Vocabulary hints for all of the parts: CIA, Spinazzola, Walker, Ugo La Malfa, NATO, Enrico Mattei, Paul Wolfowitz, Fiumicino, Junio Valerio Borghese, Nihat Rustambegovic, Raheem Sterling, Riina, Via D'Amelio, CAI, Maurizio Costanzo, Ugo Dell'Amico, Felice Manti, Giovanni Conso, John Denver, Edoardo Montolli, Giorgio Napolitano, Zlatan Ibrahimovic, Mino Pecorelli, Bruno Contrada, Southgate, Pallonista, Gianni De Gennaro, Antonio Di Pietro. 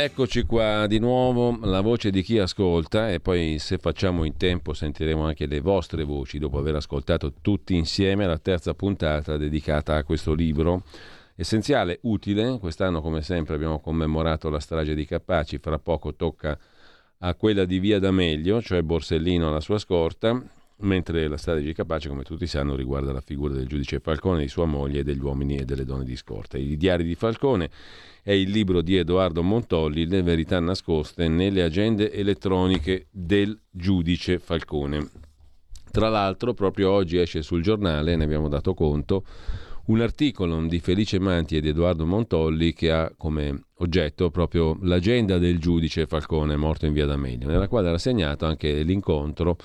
Eccoci qua di nuovo, La Voce di Chi Ascolta, e poi se facciamo in tempo sentiremo anche le vostre voci dopo aver ascoltato tutti insieme la terza puntata dedicata a questo libro essenziale, utile. Quest'anno come sempre abbiamo commemorato la strage di Capaci, fra poco tocca a quella di Via D'Amelio, cioè Borsellino alla sua scorta, mentre la strage di Capaci, come tutti sanno, riguarda la figura del giudice Falcone, di sua moglie e degli uomini e delle donne di scorta. I diari di Falcone è il libro di Edoardo Montolli, Le verità nascoste nelle agende elettroniche del giudice Falcone. Tra l'altro, proprio oggi esce sul giornale, ne abbiamo dato conto, un articolo di Felice Manti ed Edoardo Montolli che ha come oggetto proprio l'agenda del giudice Falcone morto in Via D'Amelio, nella quale era segnato anche l'incontro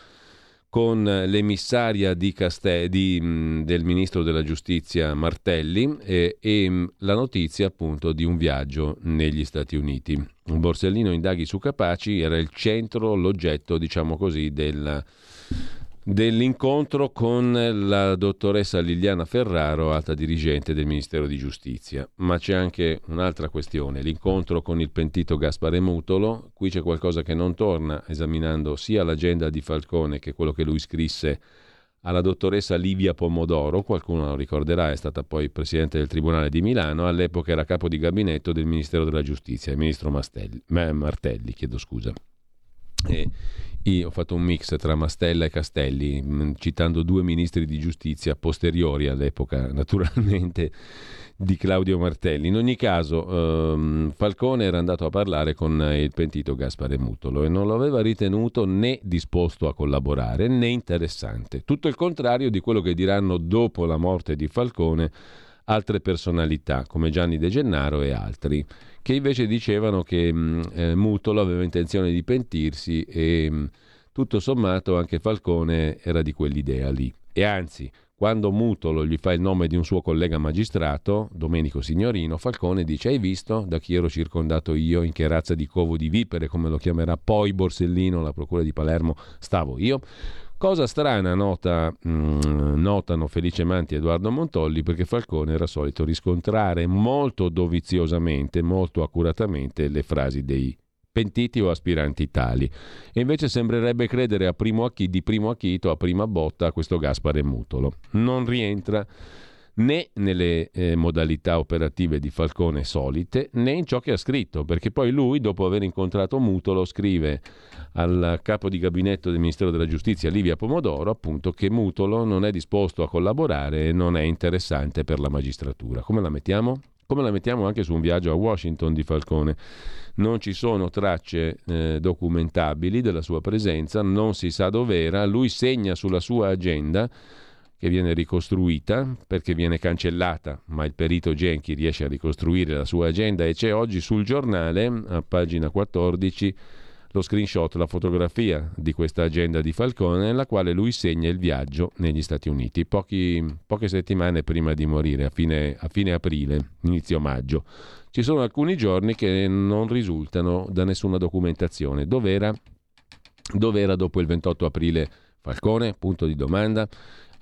con l'emissaria del ministro della giustizia Martelli e la notizia appunto di un viaggio negli Stati Uniti. Borsellino indaghi su Capaci era il centro, l'oggetto diciamo così dell'incontro con la dottoressa Liliana Ferraro, alta dirigente del Ministero di Giustizia. Ma c'è anche un'altra questione, l'incontro con il pentito Gaspare Mutolo. Qui c'è qualcosa che non torna, esaminando sia l'agenda di Falcone che quello che lui scrisse alla dottoressa Livia Pomodoro, qualcuno lo ricorderà, è stata poi presidente del Tribunale di Milano, all'epoca era capo di gabinetto del Ministero della Giustizia, il ministro Martelli, chiedo scusa. E io ho fatto un mix tra Mastella e Castelli, citando due ministri di giustizia posteriori all'epoca naturalmente di Claudio Martelli. In ogni caso Falcone era andato a parlare con il pentito Gaspare Mutolo e non lo aveva ritenuto né disposto a collaborare né interessante, tutto il contrario di quello che diranno dopo la morte di Falcone altre personalità come Gianni De Gennaro e altri, che invece dicevano che Mutolo aveva intenzione di pentirsi e tutto sommato anche Falcone era di quell'idea lì. E anzi, quando Mutolo gli fa il nome di un suo collega magistrato, Domenico Signorino, Falcone dice: hai visto da chi ero circondato io, in che razza di covo di vipere, come lo chiamerà poi Borsellino, la procura di Palermo, stavo io? Cosa strana notano Felice Manti e Edoardo Montolli, perché Falcone era solito riscontrare molto doviziosamente, molto accuratamente le frasi dei pentiti o aspiranti tali, e invece sembrerebbe credere di primo acchito, a prima botta, a questo Gaspare Mutolo. Non rientra né nelle modalità operative di Falcone solite, né in ciò che ha scritto, perché poi lui, dopo aver incontrato Mutolo, scrive al capo di gabinetto del Ministero della Giustizia Livia Pomodoro appunto che Mutolo non è disposto a collaborare e non è interessante per la magistratura. Come la mettiamo? Come la mettiamo anche su un viaggio a Washington di Falcone? Non ci sono tracce documentabili della sua presenza, non si sa dov'era, lui segna sulla sua agenda che viene ricostruita perché viene cancellata, ma il perito Genchi riesce a ricostruire la sua agenda, e c'è oggi sul giornale a pagina 14 lo screenshot, la fotografia di questa agenda di Falcone nella quale lui segna il viaggio negli Stati Uniti poche settimane prima di morire, a fine aprile, inizio maggio. Ci sono alcuni giorni che non risultano da nessuna documentazione. Dov'era dopo il 28 aprile Falcone? Punto di domanda.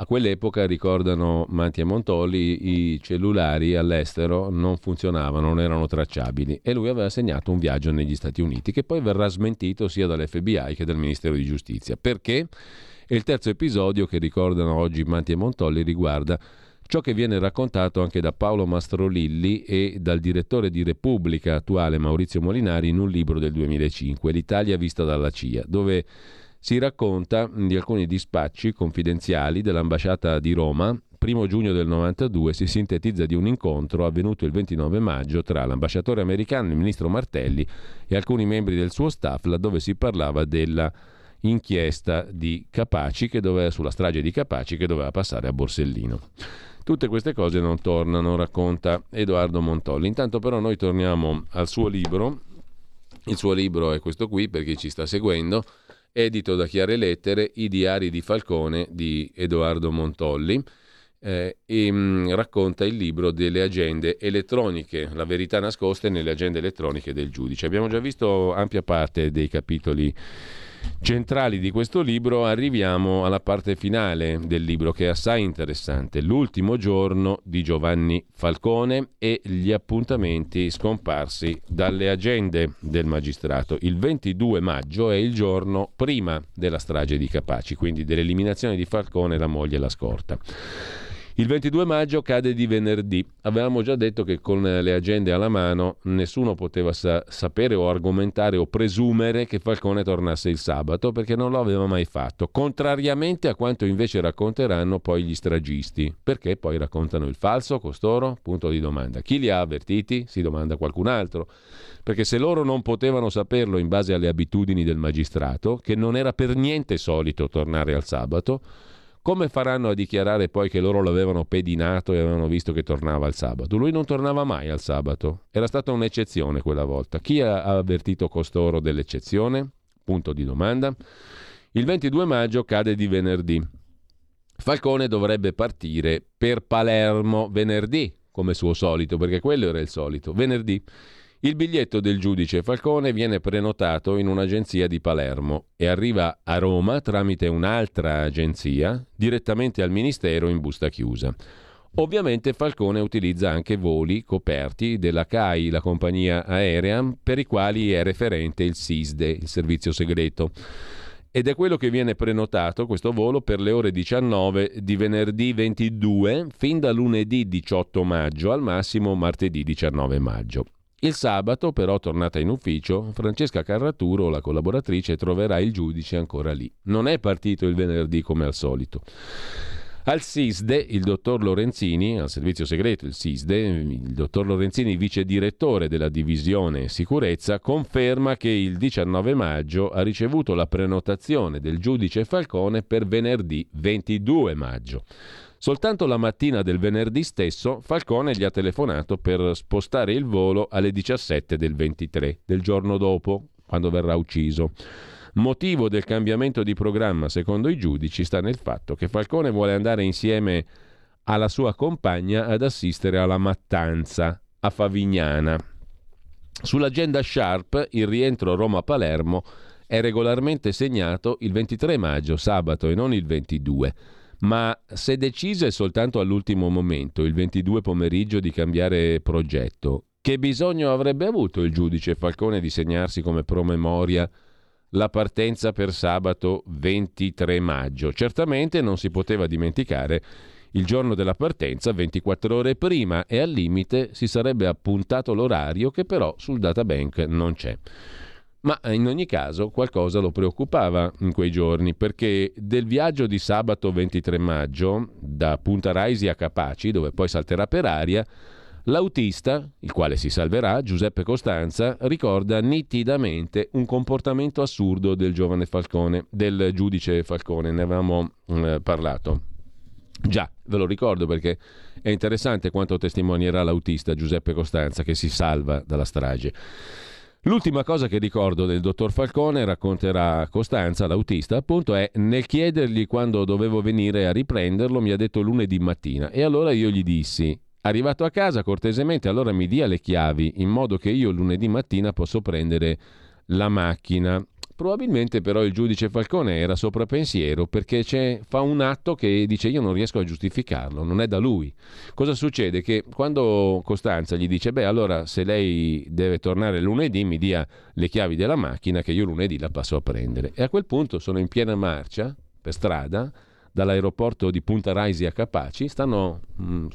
A quell'epoca, ricordano Manti e Montolli, i cellulari all'estero non funzionavano, non erano tracciabili, e lui aveva segnato un viaggio negli Stati Uniti che poi verrà smentito sia dall'FBI che dal Ministero di Giustizia. Perché? E il terzo episodio che ricordano oggi Manti e Montolli riguarda ciò che viene raccontato anche da Paolo Mastrolilli e dal direttore di Repubblica attuale Maurizio Molinari in un libro del 2005, L'Italia vista dalla CIA, dove si racconta di alcuni dispacci confidenziali dell'ambasciata di Roma. 1 giugno del 92 si sintetizza di un incontro avvenuto il 29 maggio tra l'ambasciatore americano, il ministro Martelli e alcuni membri del suo staff, laddove si parlava della inchiesta di Capaci, sulla strage di Capaci, che doveva passare a Borsellino. Tutte queste cose non tornano, racconta Edoardo Montolli. Intanto però noi torniamo al suo libro. Il suo libro è questo qui, per chi ci sta seguendo, edito da Chiare Lettere, I diari di Falcone di Edoardo Montolli, e racconta il libro delle agende elettroniche, la verità nascosta nelle agende elettroniche del giudice. Abbiamo già visto ampia parte dei capitoli centrali di questo libro, arriviamo alla parte finale del libro che è assai interessante, l'ultimo giorno di Giovanni Falcone e gli appuntamenti scomparsi dalle agende del magistrato. Il 22 maggio è il giorno prima della strage di Capaci, quindi dell'eliminazione di Falcone, la moglie e la scorta. Il 22 maggio cade di venerdì. Avevamo già detto che con le agende alla mano nessuno poteva sapere o argomentare o presumere che Falcone tornasse il sabato, perché non lo aveva mai fatto, contrariamente a quanto invece racconteranno poi gli stragisti. Perché poi raccontano il falso costoro? Punto di domanda. Chi li ha avvertiti? Si domanda qualcun altro. Perché se loro non potevano saperlo in base alle abitudini del magistrato, che non era per niente solito tornare al sabato, come faranno a dichiarare poi che loro l'avevano pedinato e avevano visto che tornava al sabato? Lui non tornava mai al sabato, era stata un'eccezione quella volta. Chi ha avvertito costoro dell'eccezione? Punto di domanda. Il 22 maggio cade di venerdì. Falcone dovrebbe partire per Palermo venerdì, come suo solito, perché quello era il solito, venerdì. Il biglietto del giudice Falcone viene prenotato in un'agenzia di Palermo e arriva a Roma tramite un'altra agenzia direttamente al Ministero in busta chiusa. Ovviamente Falcone utilizza anche voli coperti della CAI, la compagnia aerea, per i quali è referente il SISDE, il servizio segreto. Ed è quello che viene prenotato, questo volo, per le ore 19 di venerdì 22, fin da lunedì 18 maggio, al massimo martedì 19 maggio. Il sabato, però, tornata in ufficio, Francesca Carraturo, la collaboratrice, troverà il giudice ancora lì. Non è partito il venerdì come al solito. Al SISDE, il dottor Lorenzini, al servizio segreto, il SISDE, il dottor Lorenzini, vice direttore della divisione sicurezza, conferma che il 19 maggio ha ricevuto la prenotazione del giudice Falcone per venerdì 22 maggio. Soltanto la mattina del venerdì stesso Falcone gli ha telefonato per spostare il volo alle 17 del 23, del giorno dopo, quando verrà ucciso. Motivo del cambiamento di programma, secondo i giudici, sta nel fatto che Falcone vuole andare insieme alla sua compagna ad assistere alla mattanza a Favignana. Sull'agenda Sharp il rientro Roma-Palermo è regolarmente segnato il 23 maggio, sabato, e non il 22. Ma se deciso è soltanto all'ultimo momento, il 22 pomeriggio, di cambiare progetto, che bisogno avrebbe avuto il giudice Falcone di segnarsi come promemoria la partenza per sabato 23 maggio? Certamente non si poteva dimenticare il giorno della partenza 24 ore prima e al limite si sarebbe appuntato l'orario, che però sul databank non c'è. Ma in ogni caso qualcosa lo preoccupava in quei giorni, perché del viaggio di sabato 23 maggio da Punta Raisi a Capaci, dove poi salterà per aria, l'autista, il quale si salverà, Giuseppe Costanza, ricorda nitidamente un comportamento assurdo del giovane Falcone, del giudice Falcone, ne avevamo parlato. Già, ve lo ricordo perché è interessante quanto testimonierà l'autista Giuseppe Costanza, che si salva dalla strage. L'ultima cosa che ricordo del dottor Falcone, racconterà Costanza, l'autista appunto, è: nel chiedergli quando dovevo venire a riprenderlo mi ha detto lunedì mattina, e allora io gli dissi: arrivato a casa cortesemente allora mi dia le chiavi in modo che io lunedì mattina posso prendere la macchina. Probabilmente però il giudice Falcone era sopra pensiero, perché fa un atto che dice: io non riesco a giustificarlo, non è da lui. Cosa succede? Che quando Costanza gli dice: beh, allora se lei deve tornare lunedì mi dia le chiavi della macchina che io lunedì la passo a prendere. E a quel punto sono in piena marcia per strada dall'aeroporto di Punta Raisi a Capaci, sta guidando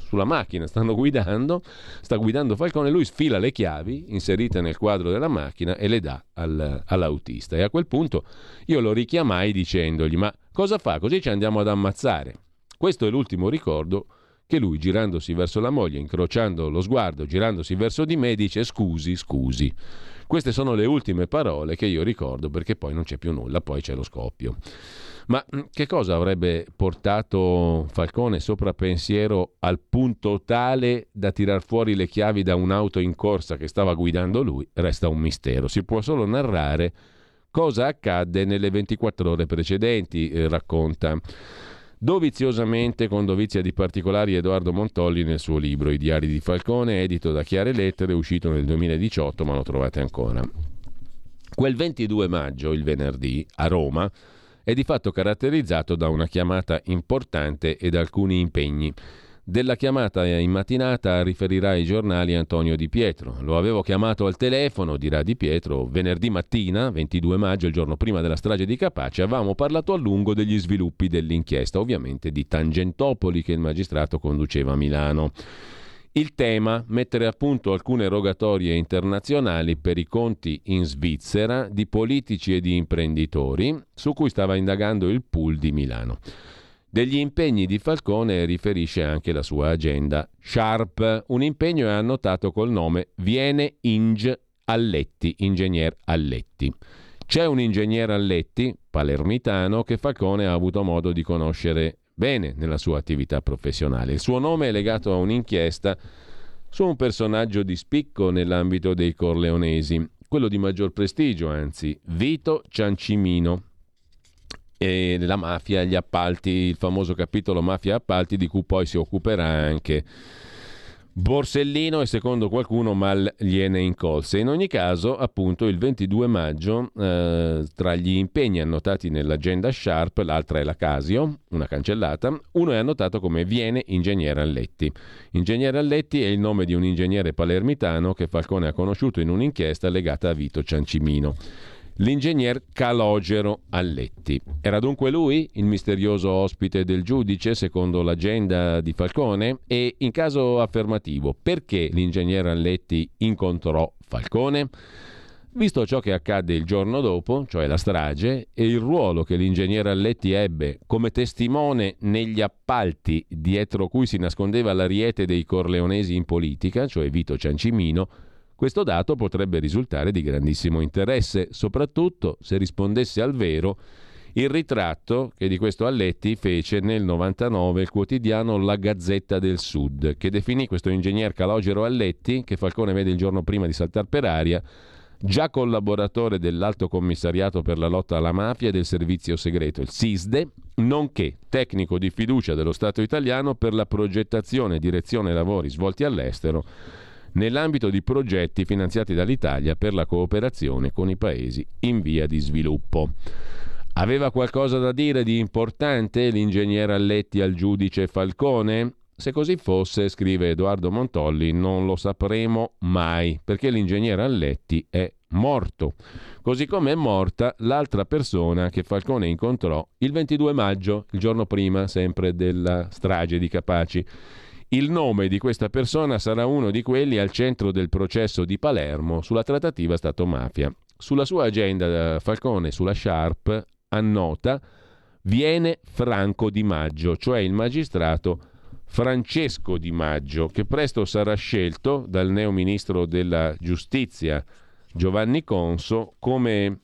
Falcone, lui sfila le chiavi inserite nel quadro della macchina e le dà all'autista. E a quel punto io lo richiamai dicendogli: ma cosa fa? Così ci andiamo ad ammazzare. Questo è l'ultimo ricordo che lui, girandosi verso la moglie, incrociando lo sguardo, girandosi verso di me, dice: scusi. Queste sono le ultime parole che io ricordo, perché poi non c'è più nulla, poi c'è lo scoppio. Ma che cosa avrebbe portato Falcone sopra pensiero al punto tale da tirar fuori le chiavi da un'auto in corsa che stava guidando lui? Resta un mistero. Si può solo narrare cosa accadde nelle 24 ore precedenti, racconta doviziosamente con dovizia di particolari Edoardo Montolli nel suo libro I diari di Falcone, edito da Chiare Lettere, uscito nel 2018, ma lo trovate ancora. Quel 22 maggio, il venerdì, a Roma, è di fatto caratterizzato da una chiamata importante ed alcuni impegni. Della chiamata in mattinata riferirà ai giornali Antonio Di Pietro. Lo avevo chiamato al telefono, dirà Di Pietro, venerdì mattina, 22 maggio, il giorno prima della strage di Capaci, avevamo parlato a lungo degli sviluppi dell'inchiesta, ovviamente di Tangentopoli che il magistrato conduceva a Milano. Il tema, mettere a punto alcune rogatorie internazionali per i conti in Svizzera di politici e di imprenditori, su cui stava indagando il pool di Milano. Degli impegni di Falcone riferisce anche la sua agenda. Sharp, un impegno è annotato col nome Viene Inge Alletti, ingegner Alletti. C'è un ingegner Alletti, palermitano, che Falcone ha avuto modo di conoscere bene nella sua attività professionale. Il suo nome è legato a un'inchiesta su un personaggio di spicco nell'ambito dei corleonesi, quello di maggior prestigio, anzi, Vito Ciancimino e la mafia, gli appalti, il famoso capitolo mafia appalti di cui poi si occuperà anche Borsellino e, secondo qualcuno, mal gliene incolse. In ogni caso, appunto, il 22 maggio, tra gli impegni annotati nell'agenda Sharp, l'altra è la Casio, una cancellata, uno è annotato come Viene Ingegnere Alletti. Ingegnere Alletti è il nome di un ingegnere palermitano che Falcone ha conosciuto in un'inchiesta legata a Vito Ciancimino. L'ingegner Calogero Alletti. Era dunque lui il misterioso ospite del giudice, secondo l'agenda di Falcone? E in caso affermativo, perché l'ingegner Alletti incontrò Falcone? Visto ciò che accadde il giorno dopo, cioè la strage, e il ruolo che l'ingegner Alletti ebbe come testimone negli appalti dietro cui si nascondeva l'ariete dei corleonesi in politica, cioè Vito Ciancimino, questo dato potrebbe risultare di grandissimo interesse, soprattutto se rispondesse al vero il ritratto che di questo Alletti fece nel 99 il quotidiano La Gazzetta del Sud, che definì questo ingegner Calogero Alletti, che Falcone vede il giorno prima di saltar per aria, già collaboratore dell'Alto Commissariato per la lotta alla mafia e del servizio segreto, il SISDE, nonché tecnico di fiducia dello Stato italiano per la progettazione e direzione lavori svolti all'estero nell'ambito di progetti finanziati dall'Italia per la cooperazione con i paesi in via di sviluppo. Aveva qualcosa da dire di importante l'ingegnere Alletti al giudice Falcone? Se così fosse, scrive Edoardo Montolli, non lo sapremo mai, perché l'ingegnere Alletti è morto, così come è morta l'altra persona che Falcone incontrò il 22 maggio, il giorno prima sempre della strage di Capaci. Il nome di questa persona sarà uno di quelli al centro del processo di Palermo sulla trattativa Stato-mafia. Sulla sua agenda Falcone, sulla Sharp, annota Viene Franco Di Maggio, cioè il magistrato Francesco Di Maggio, che presto sarà scelto dal neo ministro della Giustizia Giovanni Conso come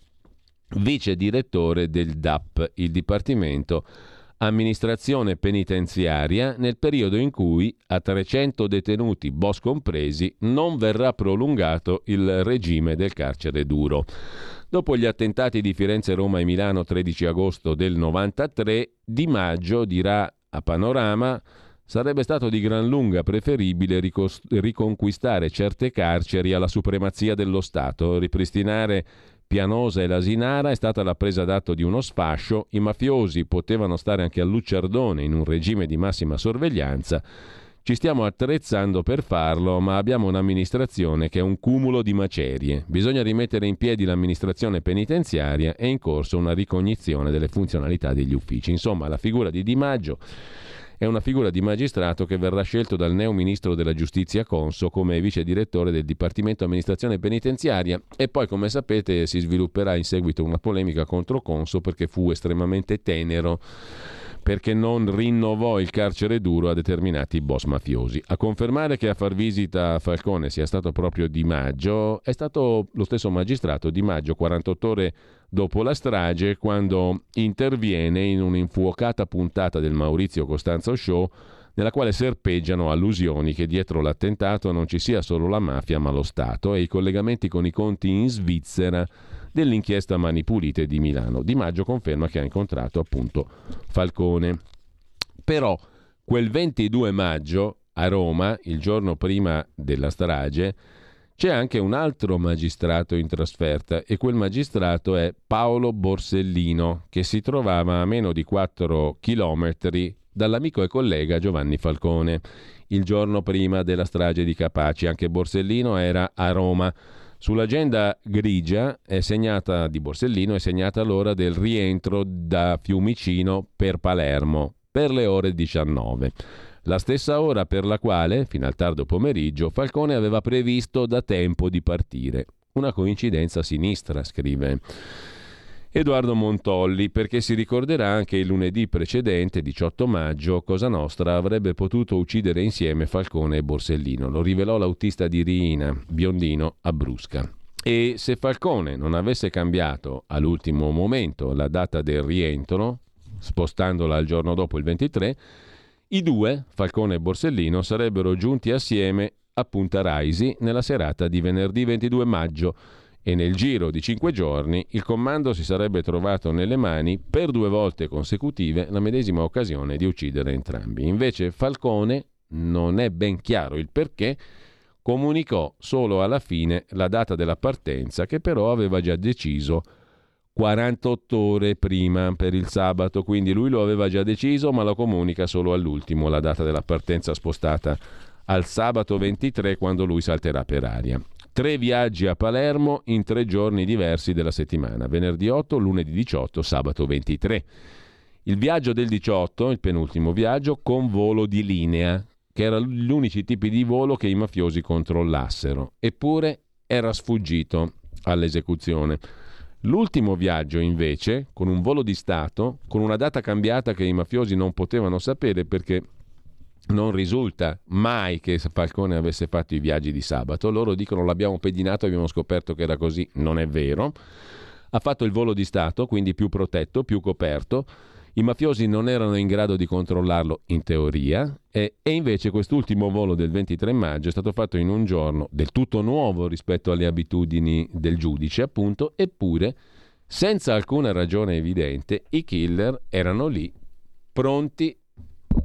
vice direttore del DAP, il Dipartimento Amministrazione Penitenziaria, nel periodo in cui a 300 detenuti, boss compresi, non verrà prolungato il regime del carcere duro. Dopo gli attentati di Firenze, Roma e Milano 13 agosto del 93, Di Maggio dirà a Panorama: sarebbe stato di gran lunga preferibile riconquistare certe carceri alla supremazia dello Stato, ripristinare Pianosa e l'Asinara è stata la presa d'atto di uno sfascio, i mafiosi potevano stare anche a Lucciardone in un regime di massima sorveglianza, ci stiamo attrezzando per farlo, ma abbiamo un'amministrazione che è un cumulo di macerie, bisogna rimettere in piedi l'amministrazione penitenziaria e in corso una ricognizione delle funzionalità degli uffici. Insomma, la figura di Di Maggio è una figura di magistrato che verrà scelto dal neo ministro della Giustizia Conso come vice direttore del Dipartimento Amministrazione Penitenziaria e poi, come sapete, si svilupperà in seguito una polemica contro Conso perché fu estremamente tenero, perché non rinnovò il carcere duro a determinati boss mafiosi. A confermare che a far visita a Falcone sia stato proprio Di Maggio è stato lo stesso magistrato Di Maggio 48 ore dopo la strage, quando interviene in un'infuocata puntata del Maurizio Costanzo Show nella quale serpeggiano allusioni che dietro l'attentato non ci sia solo la mafia ma lo Stato e i collegamenti con i conti in Svizzera dell'inchiesta Mani Pulite di Milano. Di Maggio conferma che ha incontrato appunto Falcone. Però quel 22 maggio a Roma, il giorno prima della strage, c'è anche un altro magistrato in trasferta, e quel magistrato è Paolo Borsellino, che si trovava a meno di 4 chilometri dall'amico e collega Giovanni Falcone il giorno prima della strage di Capaci. Anche Borsellino era a Roma. Sull'agenda grigia è segnata l'ora del rientro da Fiumicino per Palermo per le ore 19. La stessa ora per la quale, fino al tardo pomeriggio, Falcone aveva previsto da tempo di partire. Una coincidenza sinistra, scrive Edoardo Montolli, perché si ricorderà anche il lunedì precedente, 18 maggio, Cosa Nostra avrebbe potuto uccidere insieme Falcone e Borsellino. Lo rivelò l'autista di Riina, Biondino, a Brusca. E se Falcone non avesse cambiato all'ultimo momento la data del rientro, spostandola al giorno dopo, il 23, i due, Falcone e Borsellino, sarebbero giunti assieme a Punta Raisi nella serata di venerdì 22 maggio e nel giro di 5 giorni il comando si sarebbe trovato nelle mani per 2 volte consecutive la medesima occasione di uccidere entrambi. Invece Falcone, non è ben chiaro il perché, comunicò solo alla fine la data della partenza, che però aveva già deciso 48 ore prima per il sabato, quindi lui lo aveva già deciso, ma lo comunica solo all'ultimo, la data della partenza spostata al sabato 23, quando lui salterà per aria. 3 viaggi a Palermo in 3 giorni diversi della settimana: venerdì 8, lunedì 18, sabato 23. Il viaggio del 18, il penultimo viaggio, con volo di linea, che era gli unici tipi di volo che i mafiosi controllassero, eppure era sfuggito all'esecuzione. L'ultimo viaggio, invece, con un volo di Stato, con una data cambiata che i mafiosi non potevano sapere, perché non risulta mai che Falcone avesse fatto i viaggi di sabato. Loro dicono: l'abbiamo pedinato e abbiamo scoperto che era così. Non è vero. Ha fatto il volo di Stato, quindi più protetto, più coperto. I mafiosi non erano in grado di controllarlo, in teoria, e invece quest'ultimo volo del 23 maggio è stato fatto in un giorno del tutto nuovo rispetto alle abitudini del giudice, appunto, eppure, senza alcuna ragione evidente, i killer erano lì, pronti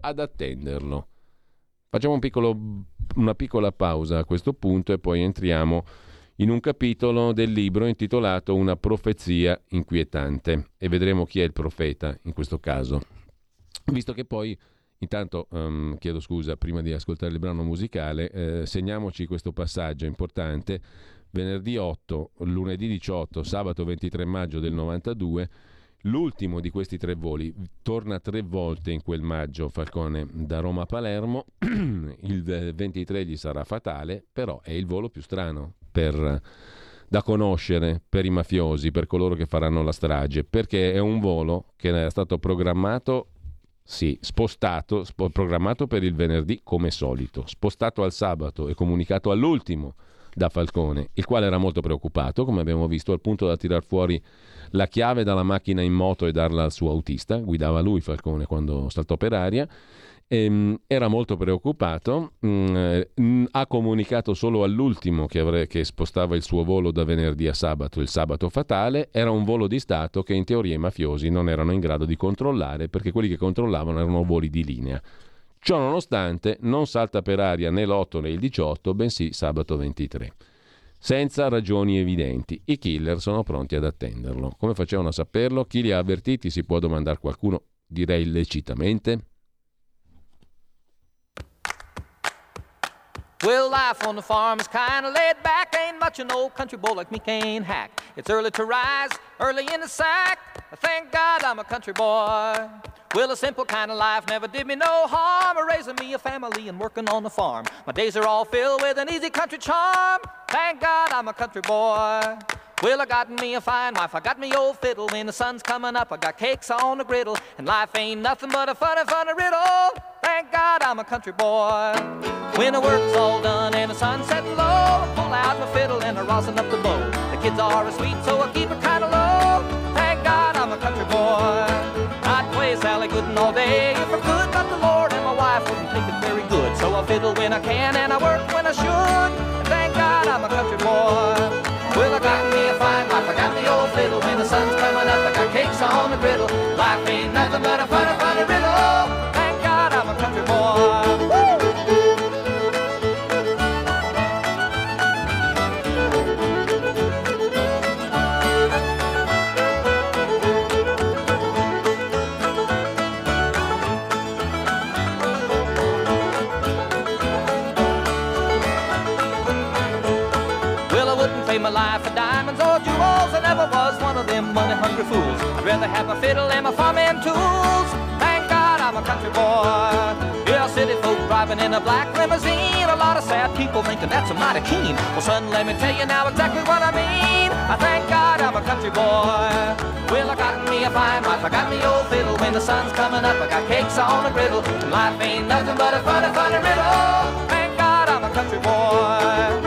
ad attenderlo. Facciamo una piccola pausa a questo punto e poi entriamo in un capitolo del libro intitolato Una profezia inquietante, e vedremo chi è il profeta in questo caso, visto che poi intanto chiedo scusa, prima di ascoltare il brano musicale, segniamoci questo passaggio importante: venerdì 8, lunedì 18, sabato 23 maggio del 92. L'ultimo di questi 3 voli, torna 3 volte in quel maggio Falcone da Roma a Palermo. Il 23 gli sarà fatale, però è il volo più strano da conoscere per i mafiosi, per coloro che faranno la strage, perché è un volo che era stato programmato, programmato per il venerdì come solito, spostato al sabato e comunicato all'ultimo da Falcone, il quale era molto preoccupato, come abbiamo visto, al punto da tirar fuori la chiave dalla macchina in moto e darla al suo autista. Guidava lui, Falcone, quando saltò per aria. Era molto preoccupato, ha comunicato solo all'ultimo che spostava il suo volo da venerdì a sabato, il sabato fatale. Era un volo di Stato che in teoria i mafiosi non erano in grado di controllare, perché quelli che controllavano erano voli di linea. Ciò nonostante non salta per aria né l'8 né il 18, bensì sabato 23, senza ragioni evidenti. I killer sono pronti ad attenderlo. Come facevano a saperlo? Chi li ha avvertiti? Si può domandare qualcuno, direi lecitamente. Well, life on the farm's kind of laid back. Ain't much an old country boy like me can't hack. It's early to rise, early in the sack. Thank God I'm a country boy. Well, a simple kind of life never did me no harm. Raising me a family and working on the farm. My days are all filled with an easy country charm. Thank God I'm a country boy. Well, I got me a fine wife, I got me old fiddle. When the sun's coming up, I got cakes on the griddle. And life ain't nothing but a funny, funny riddle. Thank God I'm a country boy. When the work's all done and the sun's setting low, I pull out my fiddle and I rosin up the bow. The kids are sweet, so I keep it kind of low. Thank God I'm a country boy. I'd play Sally Gooden all day if I could, but the Lord and my wife wouldn't think it very good. So I fiddle when I can and I work when I should. Thank God I'm a country boy. Well, I got me a fine wife, I got me old fiddle. When the sun's coming up, I got cakes on the griddle. Life ain't nothing but a funny, funny riddle. Thank God lay my life for diamonds or jewels. I never was one of them money-hungry fools. I'd rather have my fiddle and my farming tools. Thank God I'm a country boy. Yeah, city folk driving in a black limousine. A lot of sad people thinking that's a mighty keen. Well, son, let me tell you now exactly what I mean. I thank God I'm a country boy. Well, I got me a fine wife, I got me old fiddle. When the sun's coming up, I got cakes on the griddle. And life ain't nothing but a funny, funny riddle. Thank God I'm a country boy.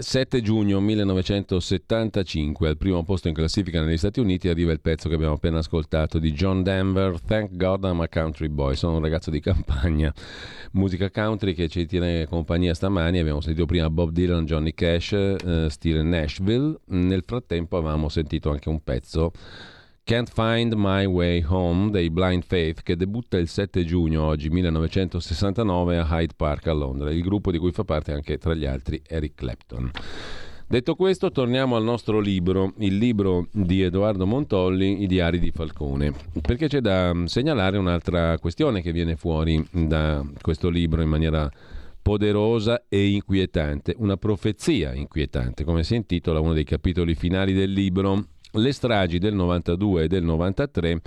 7 giugno 1975, al primo posto in classifica negli Stati Uniti arriva il pezzo che abbiamo appena ascoltato di John Denver, Thank God I'm a Country Boy. Sono un ragazzo di campagna, musica country che ci tiene compagnia stamani. Abbiamo sentito prima Bob Dylan, Johnny Cash, stile Nashville. Nel frattempo avevamo sentito anche un pezzo, Can't Find My Way Home dei Blind Faith, che debutta il 7 giugno oggi 1969 a Hyde Park a Londra, il gruppo di cui fa parte anche tra gli altri Eric Clapton. Detto questo, torniamo al nostro libro, il libro di Edoardo Montolli, I diari di Falcone, perché c'è da segnalare un'altra questione che viene fuori da questo libro in maniera poderosa e inquietante, una profezia inquietante, come si intitola uno dei capitoli finali del libro. Le stragi del 92 e del 93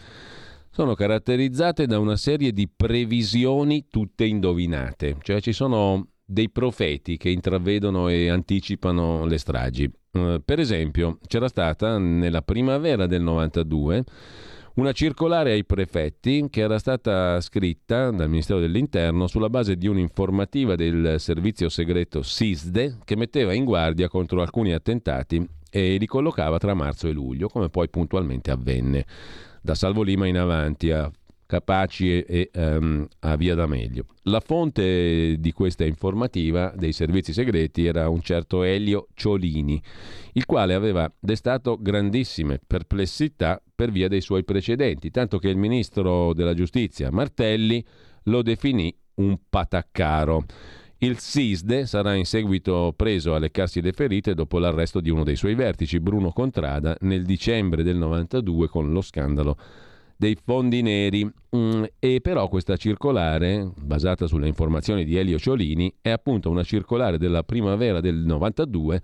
sono caratterizzate da una serie di previsioni tutte indovinate, cioè ci sono dei profeti che intravedono e anticipano le stragi. Per esempio, c'era stata nella primavera del 92 una circolare ai prefetti che era stata scritta dal Ministero dell'Interno sulla base di un'informativa del servizio segreto SISDE che metteva in guardia contro alcuni attentati e li collocava tra marzo e luglio, come poi puntualmente avvenne da Salvo Lima in avanti a Capaci e a Via D'Amelio. La fonte di questa informativa dei servizi segreti era un certo Elio Ciolini, il quale aveva destato grandissime perplessità per via dei suoi precedenti, tanto che il ministro della Giustizia Martelli lo definì un pataccaro. Il SISDE sarà in seguito preso a leccarsi le ferite dopo l'arresto di uno dei suoi vertici, Bruno Contrada, nel dicembre del 92 con lo scandalo dei fondi neri. E però questa circolare, basata sulle informazioni di Elio Ciolini, è appunto una circolare della primavera del 92,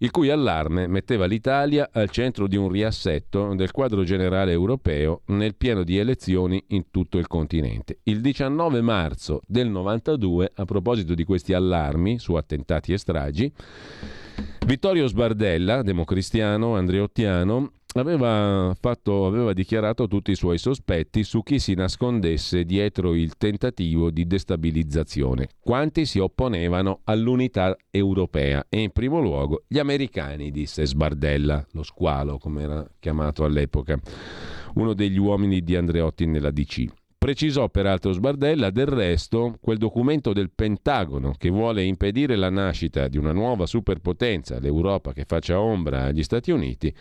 il cui allarme metteva l'Italia al centro di un riassetto del quadro generale europeo nel pieno di elezioni in tutto il continente. Il 19 marzo del 92, a proposito di questi allarmi su attentati e stragi, Vittorio Sbardella, democristiano andreottiano, aveva dichiarato tutti i suoi sospetti su chi si nascondesse dietro il tentativo di destabilizzazione, quanti si opponevano all'unità europea e in primo luogo gli americani, disse Sbardella, lo squalo come era chiamato all'epoca, uno degli uomini di Andreotti nella DC. Precisò peraltro Sbardella del resto quel documento del Pentagono che vuole impedire la nascita di una nuova superpotenza, l'Europa che faccia ombra agli Stati Uniti,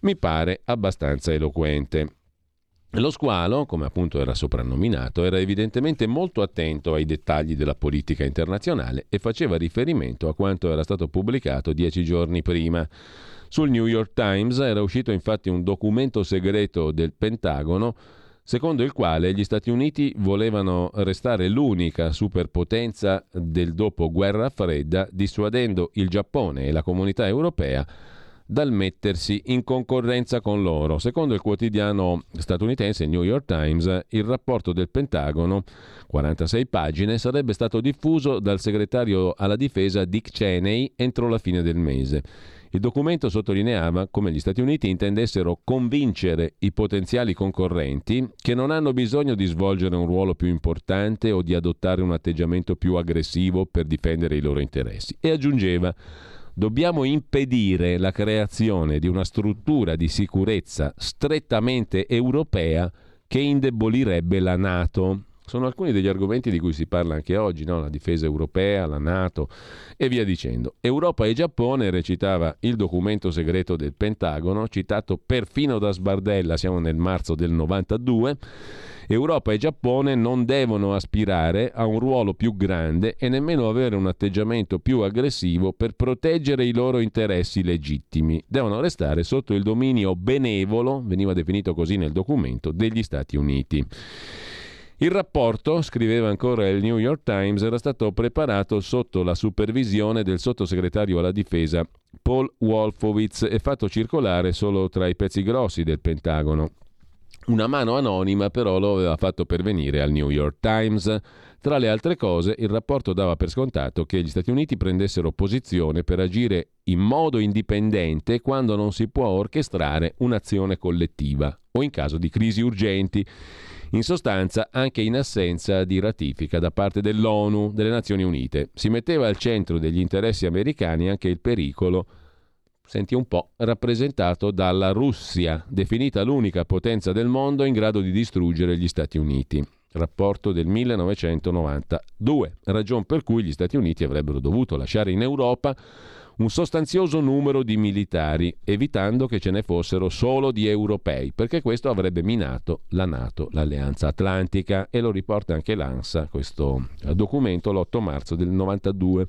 mi pare abbastanza eloquente. Lo squalo, come appunto era soprannominato, era evidentemente molto attento ai dettagli della politica internazionale e faceva riferimento a quanto era stato pubblicato 10 giorni prima. Sul New York Times era uscito infatti un documento segreto del Pentagono secondo il quale gli Stati Uniti volevano restare l'unica superpotenza del dopoguerra fredda, dissuadendo il Giappone e la comunità europea dal mettersi in concorrenza con loro. Secondo il quotidiano statunitense New York Times, il rapporto del Pentagono, 46 pagine, sarebbe stato diffuso dal segretario alla difesa Dick Cheney entro la fine del mese. Il documento sottolineava come gli Stati Uniti intendessero convincere i potenziali concorrenti che non hanno bisogno di svolgere un ruolo più importante o di adottare un atteggiamento più aggressivo per difendere i loro interessi. E aggiungeva: dobbiamo impedire la creazione di una struttura di sicurezza strettamente europea che indebolirebbe la NATO. Sono alcuni degli argomenti di cui si parla anche oggi, no? La difesa europea, la NATO e via dicendo. Europa e Giappone, recitava il documento segreto del Pentagono, citato perfino da Sbardella, siamo nel marzo del 92, Europa e Giappone non devono aspirare a un ruolo più grande e nemmeno avere un atteggiamento più aggressivo per proteggere i loro interessi legittimi. Devono restare sotto il dominio benevolo, veniva definito così nel documento, degli Stati Uniti. Il rapporto, scriveva ancora il New York Times, era stato preparato sotto la supervisione del sottosegretario alla difesa Paul Wolfowitz e fatto circolare solo tra i pezzi grossi del Pentagono. Una mano anonima però lo aveva fatto pervenire al New York Times. Tra le altre cose, il rapporto dava per scontato che gli Stati Uniti prendessero posizione per agire in modo indipendente quando non si può orchestrare un'azione collettiva o in caso di crisi urgenti. In sostanza anche in assenza di ratifica da parte dell'ONU, delle Nazioni Unite. Si metteva al centro degli interessi americani anche il pericolo, senti un po', rappresentato dalla Russia, definita l'unica potenza del mondo in grado di distruggere gli Stati Uniti. Rapporto del 1992, ragion per cui gli Stati Uniti avrebbero dovuto lasciare in Europa un sostanzioso numero di militari, evitando che ce ne fossero solo di europei, perché questo avrebbe minato la NATO, l'Alleanza Atlantica, e lo riporta anche l'ANSA, questo documento, l'8 marzo del 92.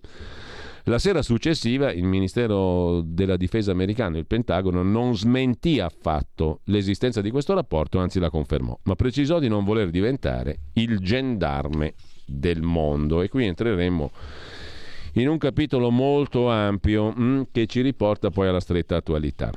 La sera successiva il Ministero della Difesa americano, il Pentagono, non smentì affatto l'esistenza di questo rapporto, anzi la confermò, ma precisò di non voler diventare il gendarme del mondo. E qui entreremo in un capitolo molto ampio che ci riporta poi alla stretta attualità.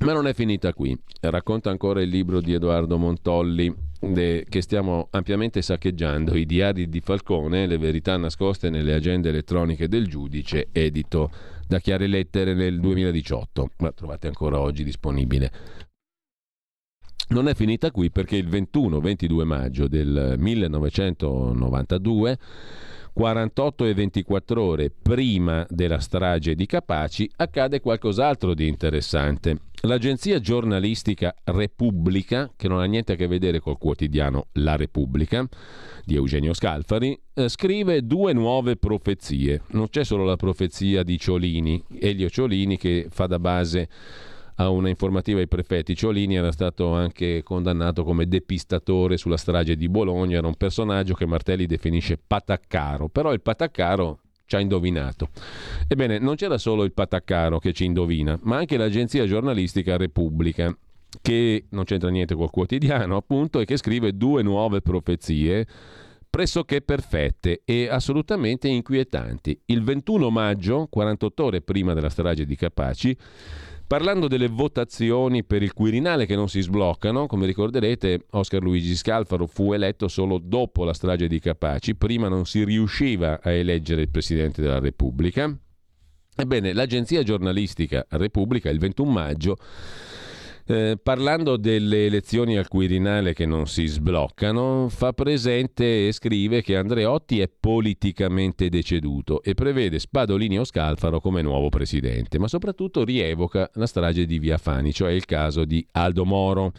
Ma non è finita qui. Racconta ancora il libro di Edoardo Montolli che stiamo ampiamente saccheggiando, I diari di Falcone, le verità nascoste nelle agende elettroniche del giudice, edito da Chiare Lettere nel 2018, ma trovate ancora oggi disponibile. Non è finita qui, perché il 21-22 maggio del 1992, 48 e 24 ore prima della strage di Capaci, accade qualcos'altro di interessante. L'agenzia giornalistica Repubblica, che non ha niente a che vedere col quotidiano La Repubblica di Eugenio Scalfari, scrive due nuove profezie. Non c'è solo la profezia di Ciolini, Elio Ciolini, che fa da base a una informativa ai prefetti. Ciolini era stato anche condannato come depistatore sulla strage di Bologna, era un personaggio che Martelli definisce pataccaro, però il pataccaro ci ha indovinato. Ebbene, non c'era solo il pataccaro che ci indovina, ma anche l'agenzia giornalistica Repubblica, che non c'entra niente col quotidiano appunto, e che scrive due nuove profezie pressoché perfette e assolutamente inquietanti. Il 21 maggio, 48 ore prima della strage di Capaci, parlando delle votazioni per il Quirinale che non si sbloccano, come ricorderete Oscar Luigi Scalfaro fu eletto solo dopo la strage di Capaci, prima non si riusciva a eleggere il Presidente della Repubblica. Ebbene, l'agenzia giornalistica Repubblica il 21 maggio, parlando delle elezioni al Quirinale che non si sbloccano, fa presente e scrive che Andreotti è politicamente deceduto e prevede Spadolini o Scalfaro come nuovo presidente, ma soprattutto rievoca la strage di Via Fani, cioè il caso di Aldo Moro.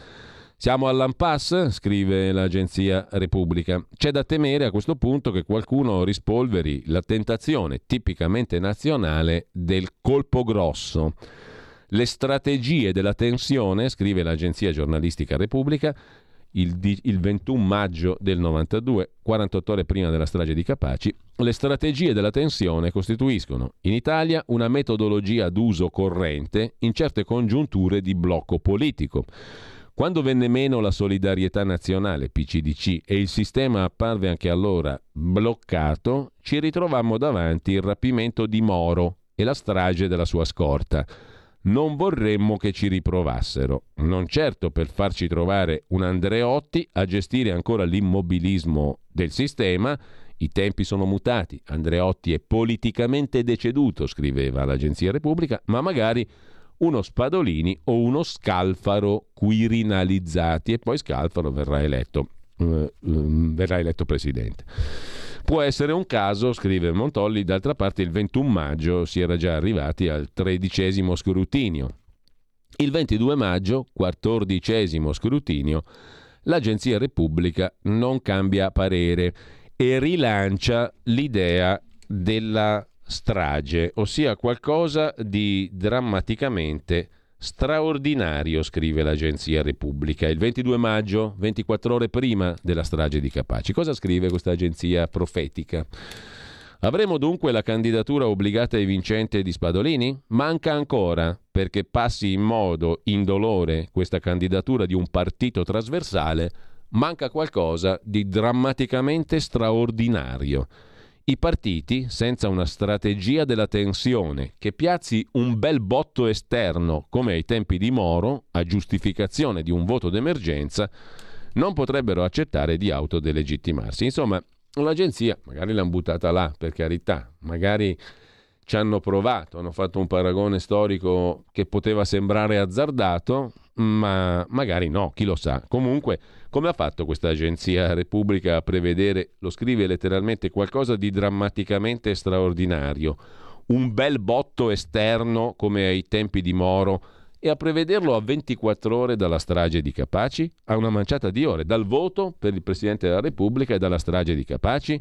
Siamo all'Ampass, scrive l'agenzia Repubblica. C'è da temere a questo punto che qualcuno rispolveri la tentazione tipicamente nazionale del colpo grosso. Le strategie della tensione, scrive l'agenzia giornalistica Repubblica, il 21 maggio del 92, 48 ore prima della strage di Capaci, le strategie della tensione costituiscono in Italia una metodologia d'uso corrente in certe congiunture di blocco politico. Quando venne meno la solidarietà nazionale PCDC e il sistema apparve anche allora bloccato, ci ritrovammo davanti il rapimento di Moro e la strage della sua scorta. Non vorremmo che ci riprovassero, non certo per farci trovare un Andreotti a gestire ancora l'immobilismo del sistema I tempi sono mutati, Andreotti è politicamente deceduto, scriveva l'Agenzia Repubblica, ma magari uno Spadolini o uno Scalfaro quirinalizzati, e poi Scalfaro verrà eletto presidente. Può essere un caso, scrive Montolli, d'altra parte il 21 maggio si era già arrivati al 13° scrutinio. Il 22 maggio, 14° scrutinio, l'Agenzia Repubblica non cambia parere e rilancia l'idea della strage, ossia qualcosa di drammaticamente straordinario, scrive l'Agenzia Repubblica. Il 22 maggio, 24 ore prima della strage di Capaci. Cosa scrive questa agenzia profetica? Avremo dunque la candidatura obbligata e vincente di Spadolini? Manca ancora perché passi in modo indolore questa candidatura di un partito trasversale. Manca qualcosa di drammaticamente straordinario. I partiti, senza una strategia della tensione che piazzi un bel botto esterno, come ai tempi di Moro, a giustificazione di un voto d'emergenza, non potrebbero accettare di autodelegittimarsi. Insomma, l'agenzia, magari l'hanno buttata là, per carità, magari ci hanno provato, hanno fatto un paragone storico che poteva sembrare azzardato, ma magari no, chi lo sa. Comunque, come ha fatto questa agenzia Repubblica a prevedere, lo scrive letteralmente, qualcosa di drammaticamente straordinario, un bel botto esterno come ai tempi di Moro, e a prevederlo a 24 ore dalla strage di Capaci, a una manciata di ore dal voto per il Presidente della Repubblica e dalla strage di Capaci?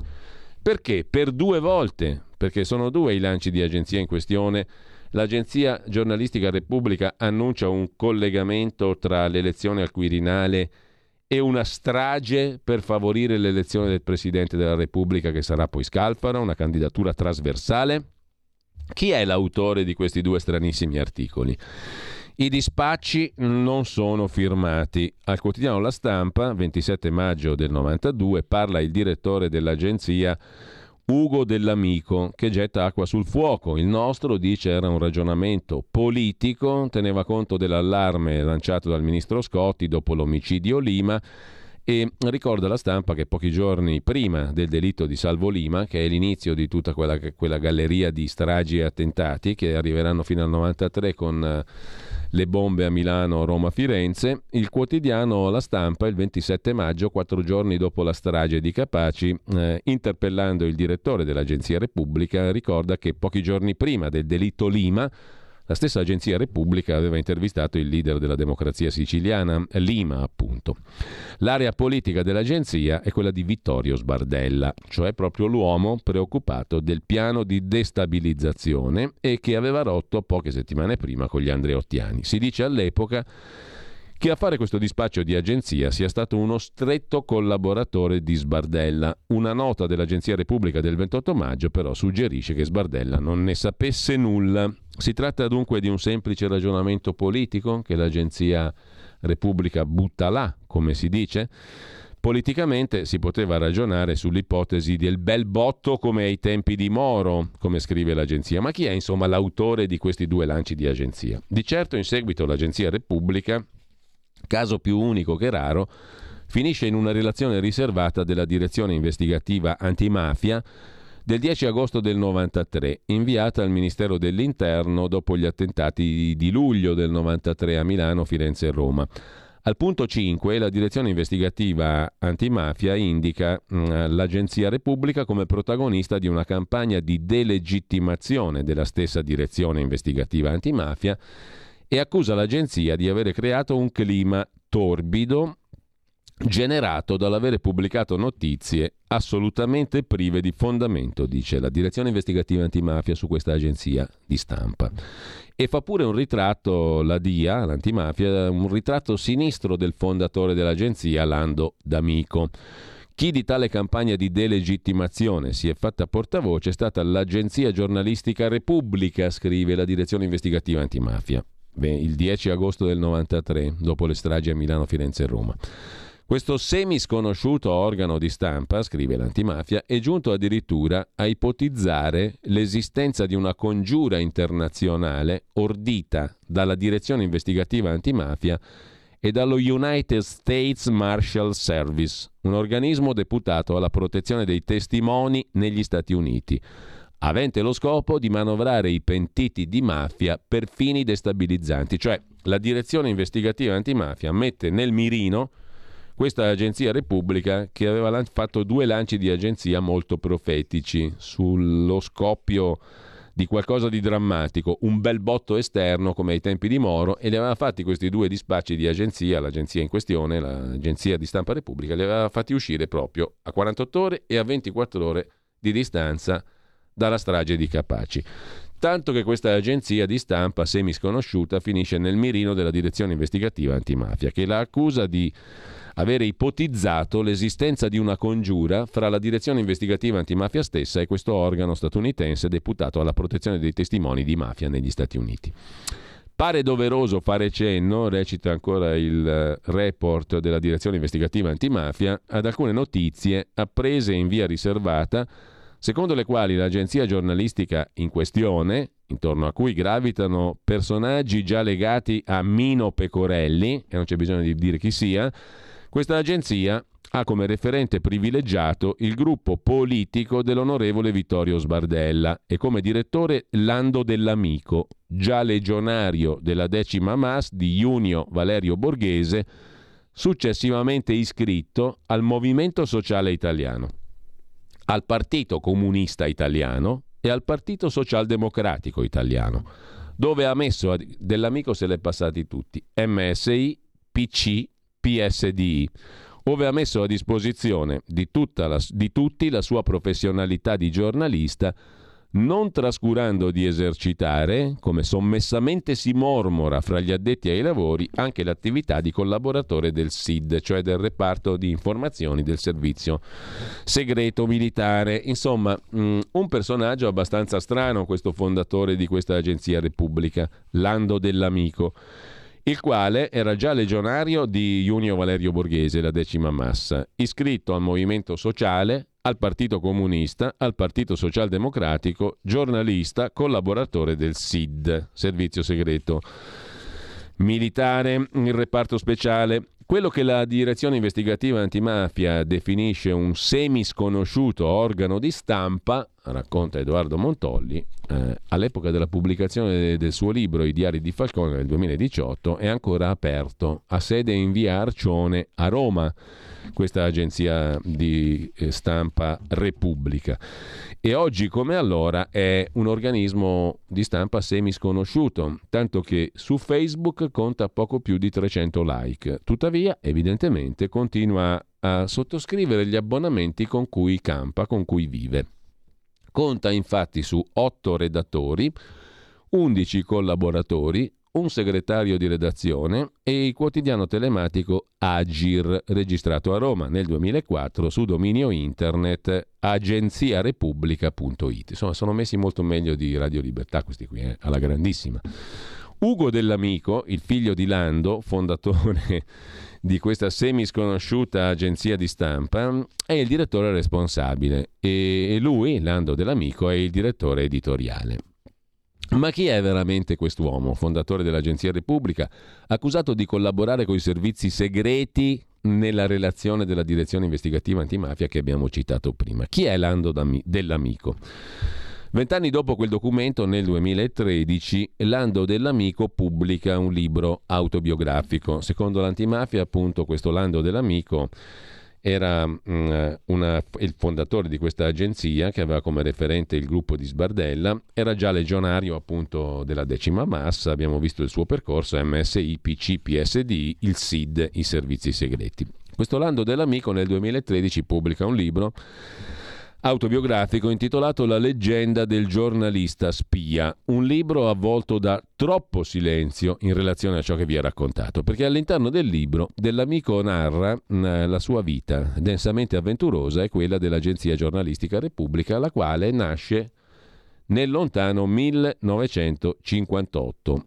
Perché per due volte, perché sono due i lanci di agenzia in questione, l'agenzia giornalistica Repubblica annuncia un collegamento tra l'elezione al Quirinale e una strage per favorire l'elezione del Presidente della Repubblica, che sarà poi Scalfaro, una candidatura trasversale. Chi è l'autore di questi due stranissimi articoli? I dispacci non sono firmati. Al quotidiano La Stampa, 27 maggio del 92, parla il direttore dell'agenzia Ugo Dell'Amico, che getta acqua sul fuoco. Il nostro, dice, era un ragionamento politico, teneva conto dell'allarme lanciato dal ministro Scotti dopo l'omicidio Lima, e ricorda La Stampa che pochi giorni prima del delitto di Salvo Lima, che è l'inizio di tutta quella galleria di stragi e attentati che arriveranno fino al 93 con le bombe a Milano, Roma, Firenze, il quotidiano La Stampa il 27 maggio, 4 giorni dopo la strage di Capaci, interpellando il direttore dell'Agenzia Repubblica, ricorda che pochi giorni prima del delitto Lima la stessa Agenzia Repubblica aveva intervistato il leader della democrazia siciliana, Lima appunto. L'area politica dell'agenzia è quella di Vittorio Sbardella, cioè proprio l'uomo preoccupato del piano di destabilizzazione e che aveva rotto poche settimane prima con gli andreottiani. Si dice all'epoca che a fare questo dispaccio di agenzia sia stato uno stretto collaboratore di Sbardella. Una nota dell'Agenzia Repubblica del 28 maggio però suggerisce che Sbardella non ne sapesse nulla. Si tratta dunque di un semplice ragionamento politico che l'Agenzia Repubblica butta là, come si dice? Politicamente si poteva ragionare sull'ipotesi del bel botto come ai tempi di Moro, come scrive l'agenzia. Ma chi è insomma l'autore di questi due lanci di agenzia? Di certo in seguito l'Agenzia Repubblica, caso più unico che raro, finisce in una relazione riservata della direzione investigativa antimafia del 10 agosto del 93, inviata al Ministero dell'Interno dopo gli attentati di luglio del 93 a Milano, Firenze e Roma. Al punto 5 la direzione investigativa antimafia indica l'Agenzia Repubblica come protagonista di una campagna di delegittimazione della stessa direzione investigativa antimafia e accusa l'agenzia di avere creato un clima torbido generato dall'avere pubblicato notizie assolutamente prive di fondamento, dice la direzione investigativa antimafia su questa agenzia di stampa. E fa pure un ritratto, la DIA, l'antimafia, un ritratto sinistro del fondatore dell'agenzia, Lando D'Amico. Chi di tale campagna di delegittimazione si è fatta portavoce è stata l'Agenzia Giornalistica Repubblica, scrive la direzione investigativa antimafia, il 10 agosto del 93, dopo le stragi a Milano, Firenze e Roma. Questo semisconosciuto organo di stampa, scrive l'antimafia, è giunto addirittura a ipotizzare l'esistenza di una congiura internazionale ordita dalla direzione investigativa antimafia e dallo United States Marshal Service, un organismo deputato alla protezione dei testimoni negli Stati Uniti, avente lo scopo di manovrare i pentiti di mafia per fini destabilizzanti. Cioè, la direzione investigativa antimafia mette nel mirino questa Agenzia Repubblica, che aveva fatto due lanci di agenzia molto profetici sullo scoppio di qualcosa di drammatico, un bel botto esterno come ai tempi di Moro, e li aveva fatti questi due dispacci di agenzia, l'agenzia in questione, l'agenzia di stampa Repubblica, li aveva fatti uscire proprio a 48 ore e a 24 ore di distanza dalla strage di Capaci. Tanto che questa agenzia di stampa semisconosciuta finisce nel mirino della direzione investigativa antimafia, che la accusa di avere ipotizzato l'esistenza di una congiura fra la direzione investigativa antimafia stessa e questo organo statunitense deputato alla protezione dei testimoni di mafia negli Stati Uniti. Pare doveroso fare cenno, recita ancora il report della direzione investigativa antimafia, ad alcune notizie apprese in via riservata, secondo le quali l'agenzia giornalistica in questione, intorno a cui gravitano personaggi già legati a Mino Pecorelli, e non c'è bisogno di dire chi sia, questa agenzia ha come referente privilegiato il gruppo politico dell'onorevole Vittorio Sbardella e come direttore Lando Dell'Amico, già legionario della 10ª MAS di Junio Valerio Borghese, successivamente iscritto al Movimento Sociale Italiano, al Partito Comunista Italiano e al Partito Socialdemocratico Italiano, dove ha messo Dell'Amico se l'è passati tutti, MSI, PC, PSDI, ove ha messo a disposizione di tutti la sua professionalità di giornalista, non trascurando di esercitare, come sommessamente si mormora fra gli addetti ai lavori, anche l'attività di collaboratore del SID, cioè del reparto di informazioni del servizio segreto militare. Insomma, un personaggio abbastanza strano questo fondatore di questa agenzia Repubblica, Lando Dell'Amico, il quale era già legionario di Junio Valerio Borghese, la 10ª MAS, iscritto al Movimento Sociale, al Partito Comunista, al Partito Socialdemocratico, giornalista, collaboratore del SID, Servizio Segreto Militare, il reparto speciale. Quello che la direzione investigativa antimafia definisce un semisconosciuto organo di stampa, racconta Edoardo Montolli, all'epoca della pubblicazione del suo libro I diari di Falcone nel 2018 è ancora aperto, ha sede in via Arcione a Roma questa agenzia di stampa Repubblica, e oggi come allora è un organismo di stampa semisconosciuto, tanto che su Facebook conta poco più di 300 like, tuttavia evidentemente continua a sottoscrivere gli abbonamenti con cui campa, con cui vive. Conta infatti su 8 redattori, 11 collaboratori, un segretario di redazione e il quotidiano telematico Agir, registrato a Roma nel 2004 su dominio internet agenziarepubblica.it. Insomma, sono messi molto meglio di Radio Libertà questi qui, alla grandissima. Ugo Dell'Amico, il figlio di Lando, fondatore di questa semisconosciuta agenzia di stampa, è il direttore responsabile e lui, Lando Dell'Amico, è il direttore editoriale. Ma chi è veramente quest'uomo, fondatore dell'Agenzia Repubblica, accusato di collaborare con i servizi segreti nella relazione della direzione investigativa antimafia che abbiamo citato prima? Chi è Lando Dell'Amico? 20 anni dopo quel documento, nel 2013, Lando Dell'Amico pubblica un libro autobiografico. Secondo l'antimafia, appunto, questo Lando Dell'Amico era il fondatore di questa agenzia che aveva come referente il gruppo di Sbardella, era già legionario appunto della 10ª MAS, abbiamo visto il suo percorso, MSI, PC, PSDI, il SID, i servizi segreti. Questo Lando Dell'Amico nel 2013 pubblica un libro autobiografico intitolato La leggenda del giornalista spia, un libro avvolto da troppo silenzio in relazione a ciò che vi è raccontato, perché all'interno del libro Dell'Amico narra la sua vita densamente avventurosa e quella dell'agenzia giornalistica Repubblica, la quale nasce nel lontano 1958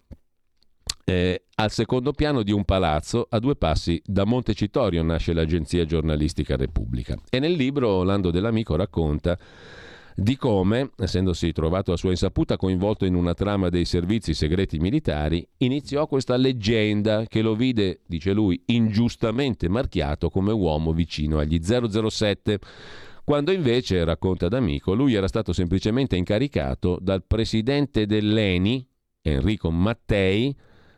al secondo piano di un palazzo a due passi da Montecitorio. Nasce l'agenzia giornalistica Repubblica e nel libro Lando Dell'Amico racconta di come, essendosi trovato a sua insaputa coinvolto in una trama dei servizi segreti militari, iniziò questa leggenda che lo vide, dice lui, ingiustamente marchiato come uomo vicino agli 007, quando invece, racconta D'Amico, lui era stato semplicemente incaricato dal presidente dell'ENI, Enrico Mattei,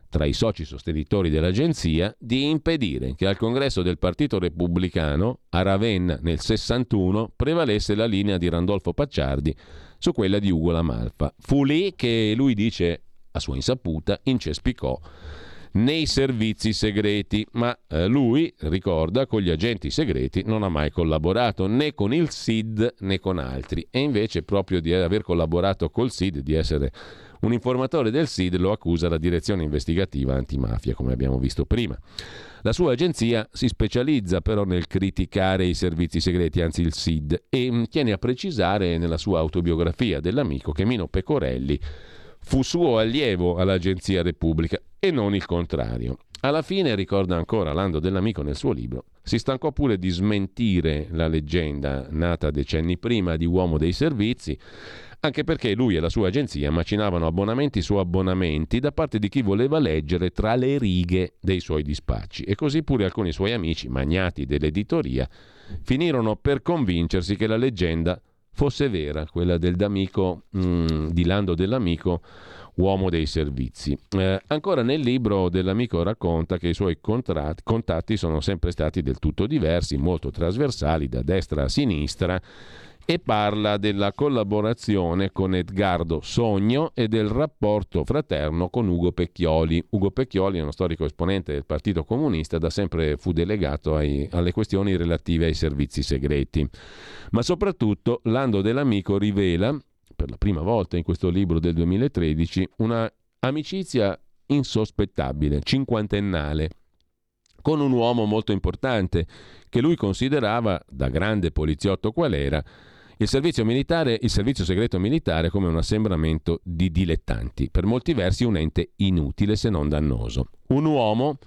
tra i soci sostenitori dell'agenzia, di impedire che al congresso del Partito Repubblicano a Ravenna nel 61 prevalesse la linea di Randolfo Pacciardi su quella di Ugo La Malfa. Fu lì che, lui dice, a sua insaputa incespicò nei servizi segreti, ma lui, ricorda, con gli agenti segreti non ha mai collaborato, né con il SID né con altri, e invece proprio di aver collaborato col SID, di essere un informatore del SID, lo accusa la direzione investigativa antimafia, come abbiamo visto prima. La sua agenzia si specializza però nel criticare i servizi segreti, anzi il SID, e tiene a precisare nella sua autobiografia dell'amico che Mino Pecorelli fu suo allievo all'Agenzia Repubblica e non il contrario. Alla fine, ricorda ancora Lando Dell'Amico nel suo libro, si stancò pure di smentire la leggenda nata decenni prima di uomo dei servizi, anche perché lui e la sua agenzia macinavano abbonamenti su abbonamenti da parte di chi voleva leggere tra le righe dei suoi dispacci, e così pure alcuni suoi amici, magnati dell'editoria, finirono per convincersi che la leggenda fosse vera, quella del D'Amico, di Lando Dell'Amico, uomo dei servizi. Ancora nel libro Dell'Amico racconta che i suoi contatti sono sempre stati del tutto diversi, molto trasversali, da destra a sinistra, e parla della collaborazione con Edgardo Sogno e del rapporto fraterno con Ugo Pecchioli. Ugo Pecchioli è uno storico esponente del Partito Comunista, da sempre fu delegato alle questioni relative ai servizi segreti. Ma soprattutto Lando Dell'Amico rivela, per la prima volta in questo libro del 2013, una amicizia insospettabile, cinquantennale, con un uomo molto importante che lui considerava, da grande poliziotto qual era, il servizio segreto militare come un assembramento di dilettanti, per molti versi un ente inutile se non dannoso. Un uomo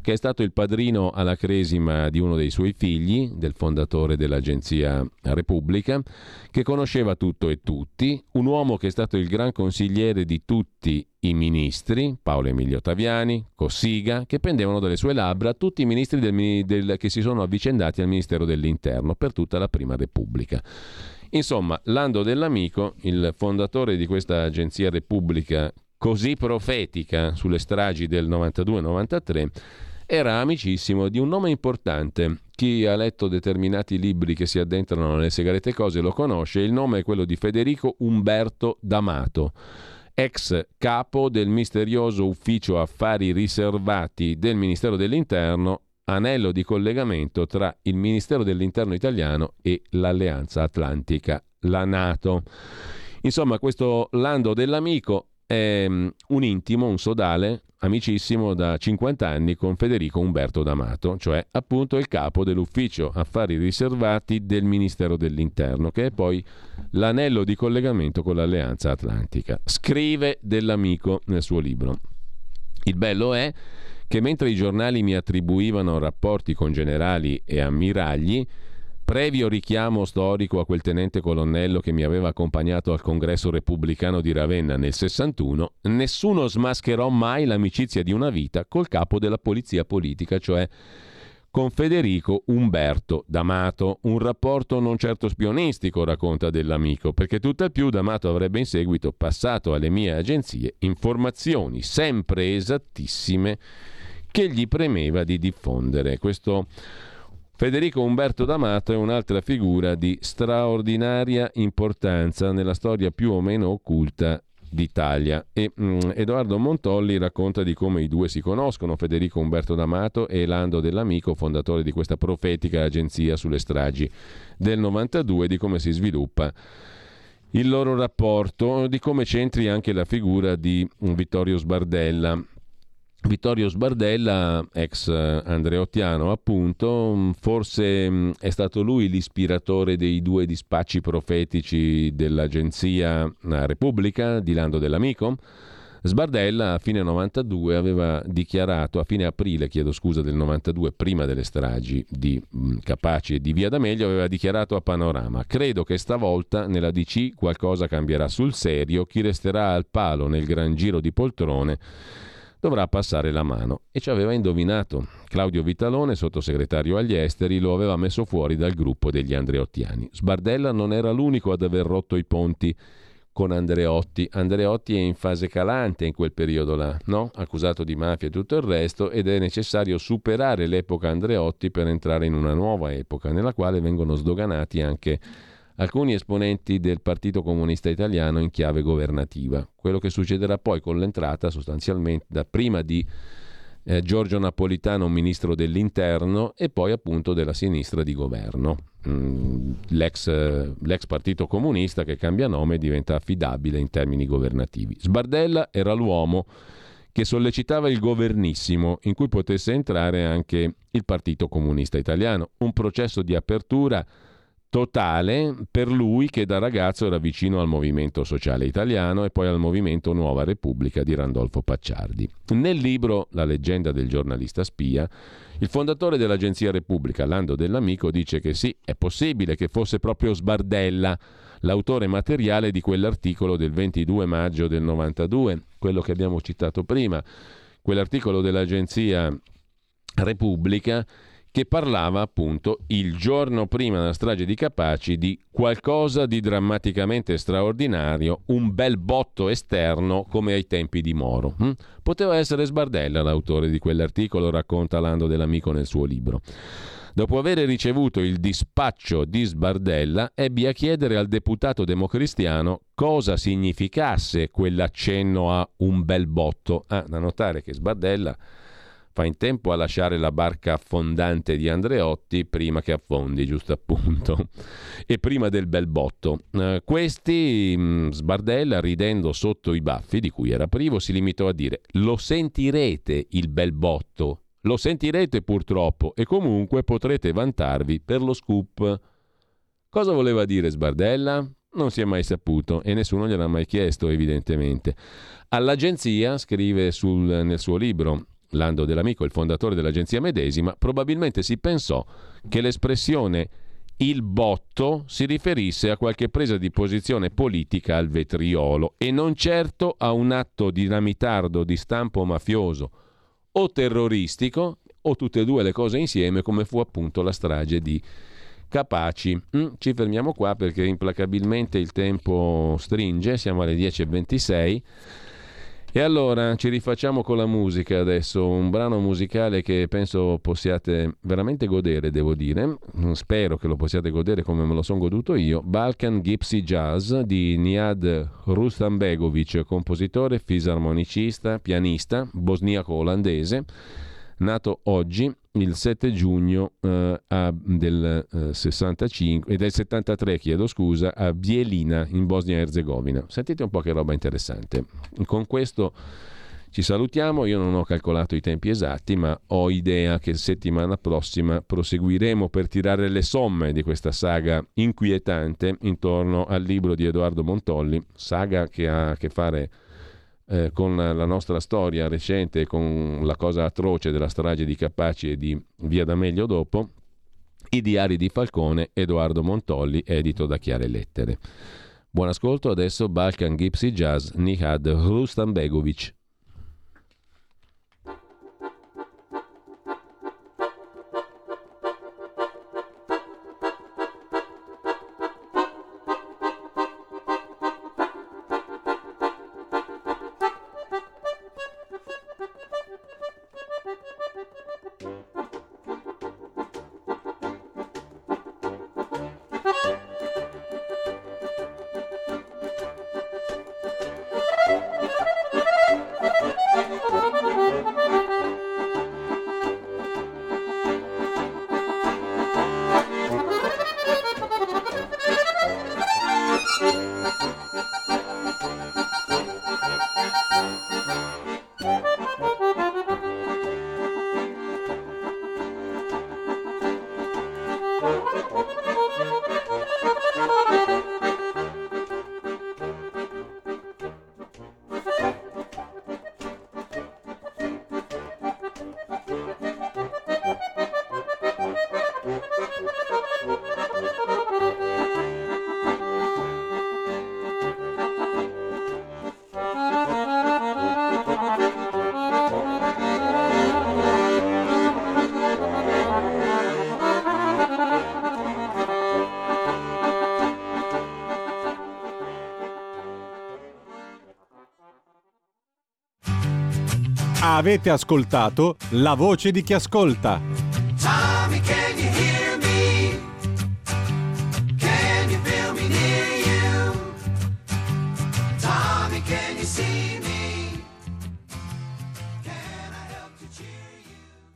che è stato il padrino alla cresima di uno dei suoi figli, del fondatore dell'Agenzia Repubblica, che conosceva tutto e tutti, un uomo che è stato il gran consigliere di tutti i ministri, Paolo Emilio Taviani, Cossiga, che pendevano dalle sue labbra tutti i ministri che si sono avvicendati al Ministero dell'Interno per tutta la Prima Repubblica. Insomma, Lando Dell'Amico, il fondatore di questa Agenzia Repubblica così profetica sulle stragi del 92-93, era amicissimo di un nome importante. Chi ha letto determinati libri che si addentrano nelle segrete cose lo conosce. Il nome è quello di Federico Umberto D'Amato, ex capo del misterioso ufficio affari riservati del Ministero dell'Interno, anello di collegamento tra il Ministero dell'Interno italiano e l'Alleanza Atlantica, la NATO. Insomma, questo Lando Dell'Amico è un intimo, un sodale, amicissimo da 50 anni con Federico Umberto D'Amato, cioè appunto il capo dell'ufficio affari riservati del Ministero dell'Interno, che è poi l'anello di collegamento con l'Alleanza Atlantica. Scrive Dell'Amico nel suo libro: il bello è che mentre i giornali mi attribuivano rapporti con generali e ammiragli, previo richiamo storico a quel tenente colonnello che mi aveva accompagnato al congresso repubblicano di Ravenna nel 61, nessuno smascherò mai l'amicizia di una vita col capo della polizia politica, cioè con Federico Umberto D'Amato. Un rapporto non certo spionistico, racconta Dell'Amico, perché tutt'al più D'Amato avrebbe in seguito passato alle mie agenzie informazioni sempre esattissime che gli premeva di diffondere. Questo Federico Umberto D'Amato è un'altra figura di straordinaria importanza nella storia più o meno occulta d'Italia, e Edoardo Montolli racconta di come i due si conoscono, Federico Umberto D'Amato e Lando Dell'Amico, fondatore di questa profetica agenzia sulle stragi del 92, di come si sviluppa il loro rapporto, di come c'entri anche la figura di Vittorio Sbardella. Vittorio Sbardella, ex andreottiano appunto, forse è stato lui l'ispiratore dei due dispacci profetici dell'Agenzia Repubblica di Lando Dell'Amico. Sbardella a fine 92 aveva dichiarato, a fine aprile, del 92, prima delle stragi di Capaci e di Via D'Amelio, aveva dichiarato a Panorama: credo che stavolta nella DC qualcosa cambierà sul serio, chi resterà al palo nel gran giro di poltrone dovrà passare la mano. E ci aveva indovinato. Claudio Vitalone, sottosegretario agli esteri, lo aveva messo fuori dal gruppo degli andreottiani. Sbardella non era l'unico ad aver rotto i ponti con Andreotti. Andreotti è in fase calante in quel periodo là, no? Accusato di mafia e tutto il resto, ed è necessario superare l'epoca Andreotti per entrare in una nuova epoca nella quale vengono sdoganati anche alcuni esponenti del Partito Comunista Italiano in chiave governativa. Quello che succederà poi con l'entrata, sostanzialmente, da prima di Giorgio Napolitano, ministro dell'Interno, e poi appunto della sinistra di governo. L'ex Partito Comunista, che cambia nome, diventa affidabile in termini governativi. Sbardella era l'uomo che sollecitava il governissimo, in cui potesse entrare anche il Partito Comunista Italiano. Un processo di apertura totale per lui, che da ragazzo era vicino al Movimento Sociale Italiano e poi al Movimento Nuova Repubblica di Randolfo Pacciardi. Nel libro La leggenda del giornalista spia, il fondatore dell'Agenzia Repubblica, Lando Dell'Amico, dice che sì, è possibile che fosse proprio Sbardella l'autore materiale di quell'articolo del 22 maggio del 92, quello che abbiamo citato prima, quell'articolo dell'Agenzia Repubblica che parlava appunto, il giorno prima della strage di Capaci, di qualcosa di drammaticamente straordinario, un bel botto esterno come ai tempi di Moro. Poteva essere Sbardella l'autore di quell'articolo, racconta Lando Dell'Amico nel suo libro. Dopo aver ricevuto il dispaccio di Sbardella, ebbi a chiedere al deputato democristiano cosa significasse quell'accenno a un bel botto. Da notare che Sbardella fa in tempo a lasciare la barca affondante di Andreotti prima che affondi, giusto appunto, e prima del bel botto. Questi, Sbardella, ridendo sotto i baffi di cui era privo, si limitò a dire: lo sentirete il bel botto, lo sentirete purtroppo, e comunque potrete vantarvi per lo scoop. Cosa voleva dire Sbardella? Non si è mai saputo e nessuno gliel'ha mai chiesto, evidentemente. All'agenzia, scrive nel suo libro Lando Dell'Amico, il fondatore dell'agenzia medesima, probabilmente si pensò che l'espressione il botto si riferisse a qualche presa di posizione politica al vetriolo e non certo a un atto dinamitardo di stampo mafioso o terroristico, o tutte e due le cose insieme, come fu appunto la strage di Capaci. Ci fermiamo qua perché implacabilmente il tempo stringe, siamo alle 10:26. E allora ci rifacciamo con la musica adesso, un brano musicale che penso possiate veramente godere, devo dire, spero che lo possiate godere come me lo sono goduto io, Balkan Gypsy Jazz di Niad Rustambegovic, compositore, fisarmonicista, pianista, bosniaco-olandese, nato oggi il 7 giugno del 73, a Bielina in Bosnia e Erzegovina. Sentite un po' che roba interessante. Con questo ci salutiamo, io non ho calcolato i tempi esatti, ma ho idea che settimana prossima proseguiremo per tirare le somme di questa saga inquietante intorno al libro di Edoardo Montolli, saga che ha a che fare con la nostra storia recente, con la cosa atroce della strage di Capaci e di Via D'Amelio dopo, I diari di Falcone, Edoardo Montolli, edito da Chiare Lettere. Buon ascolto, adesso Balkan Gypsy Jazz, Nihat Rustambegovic. Avete ascoltato La Voce di Chi Ascolta.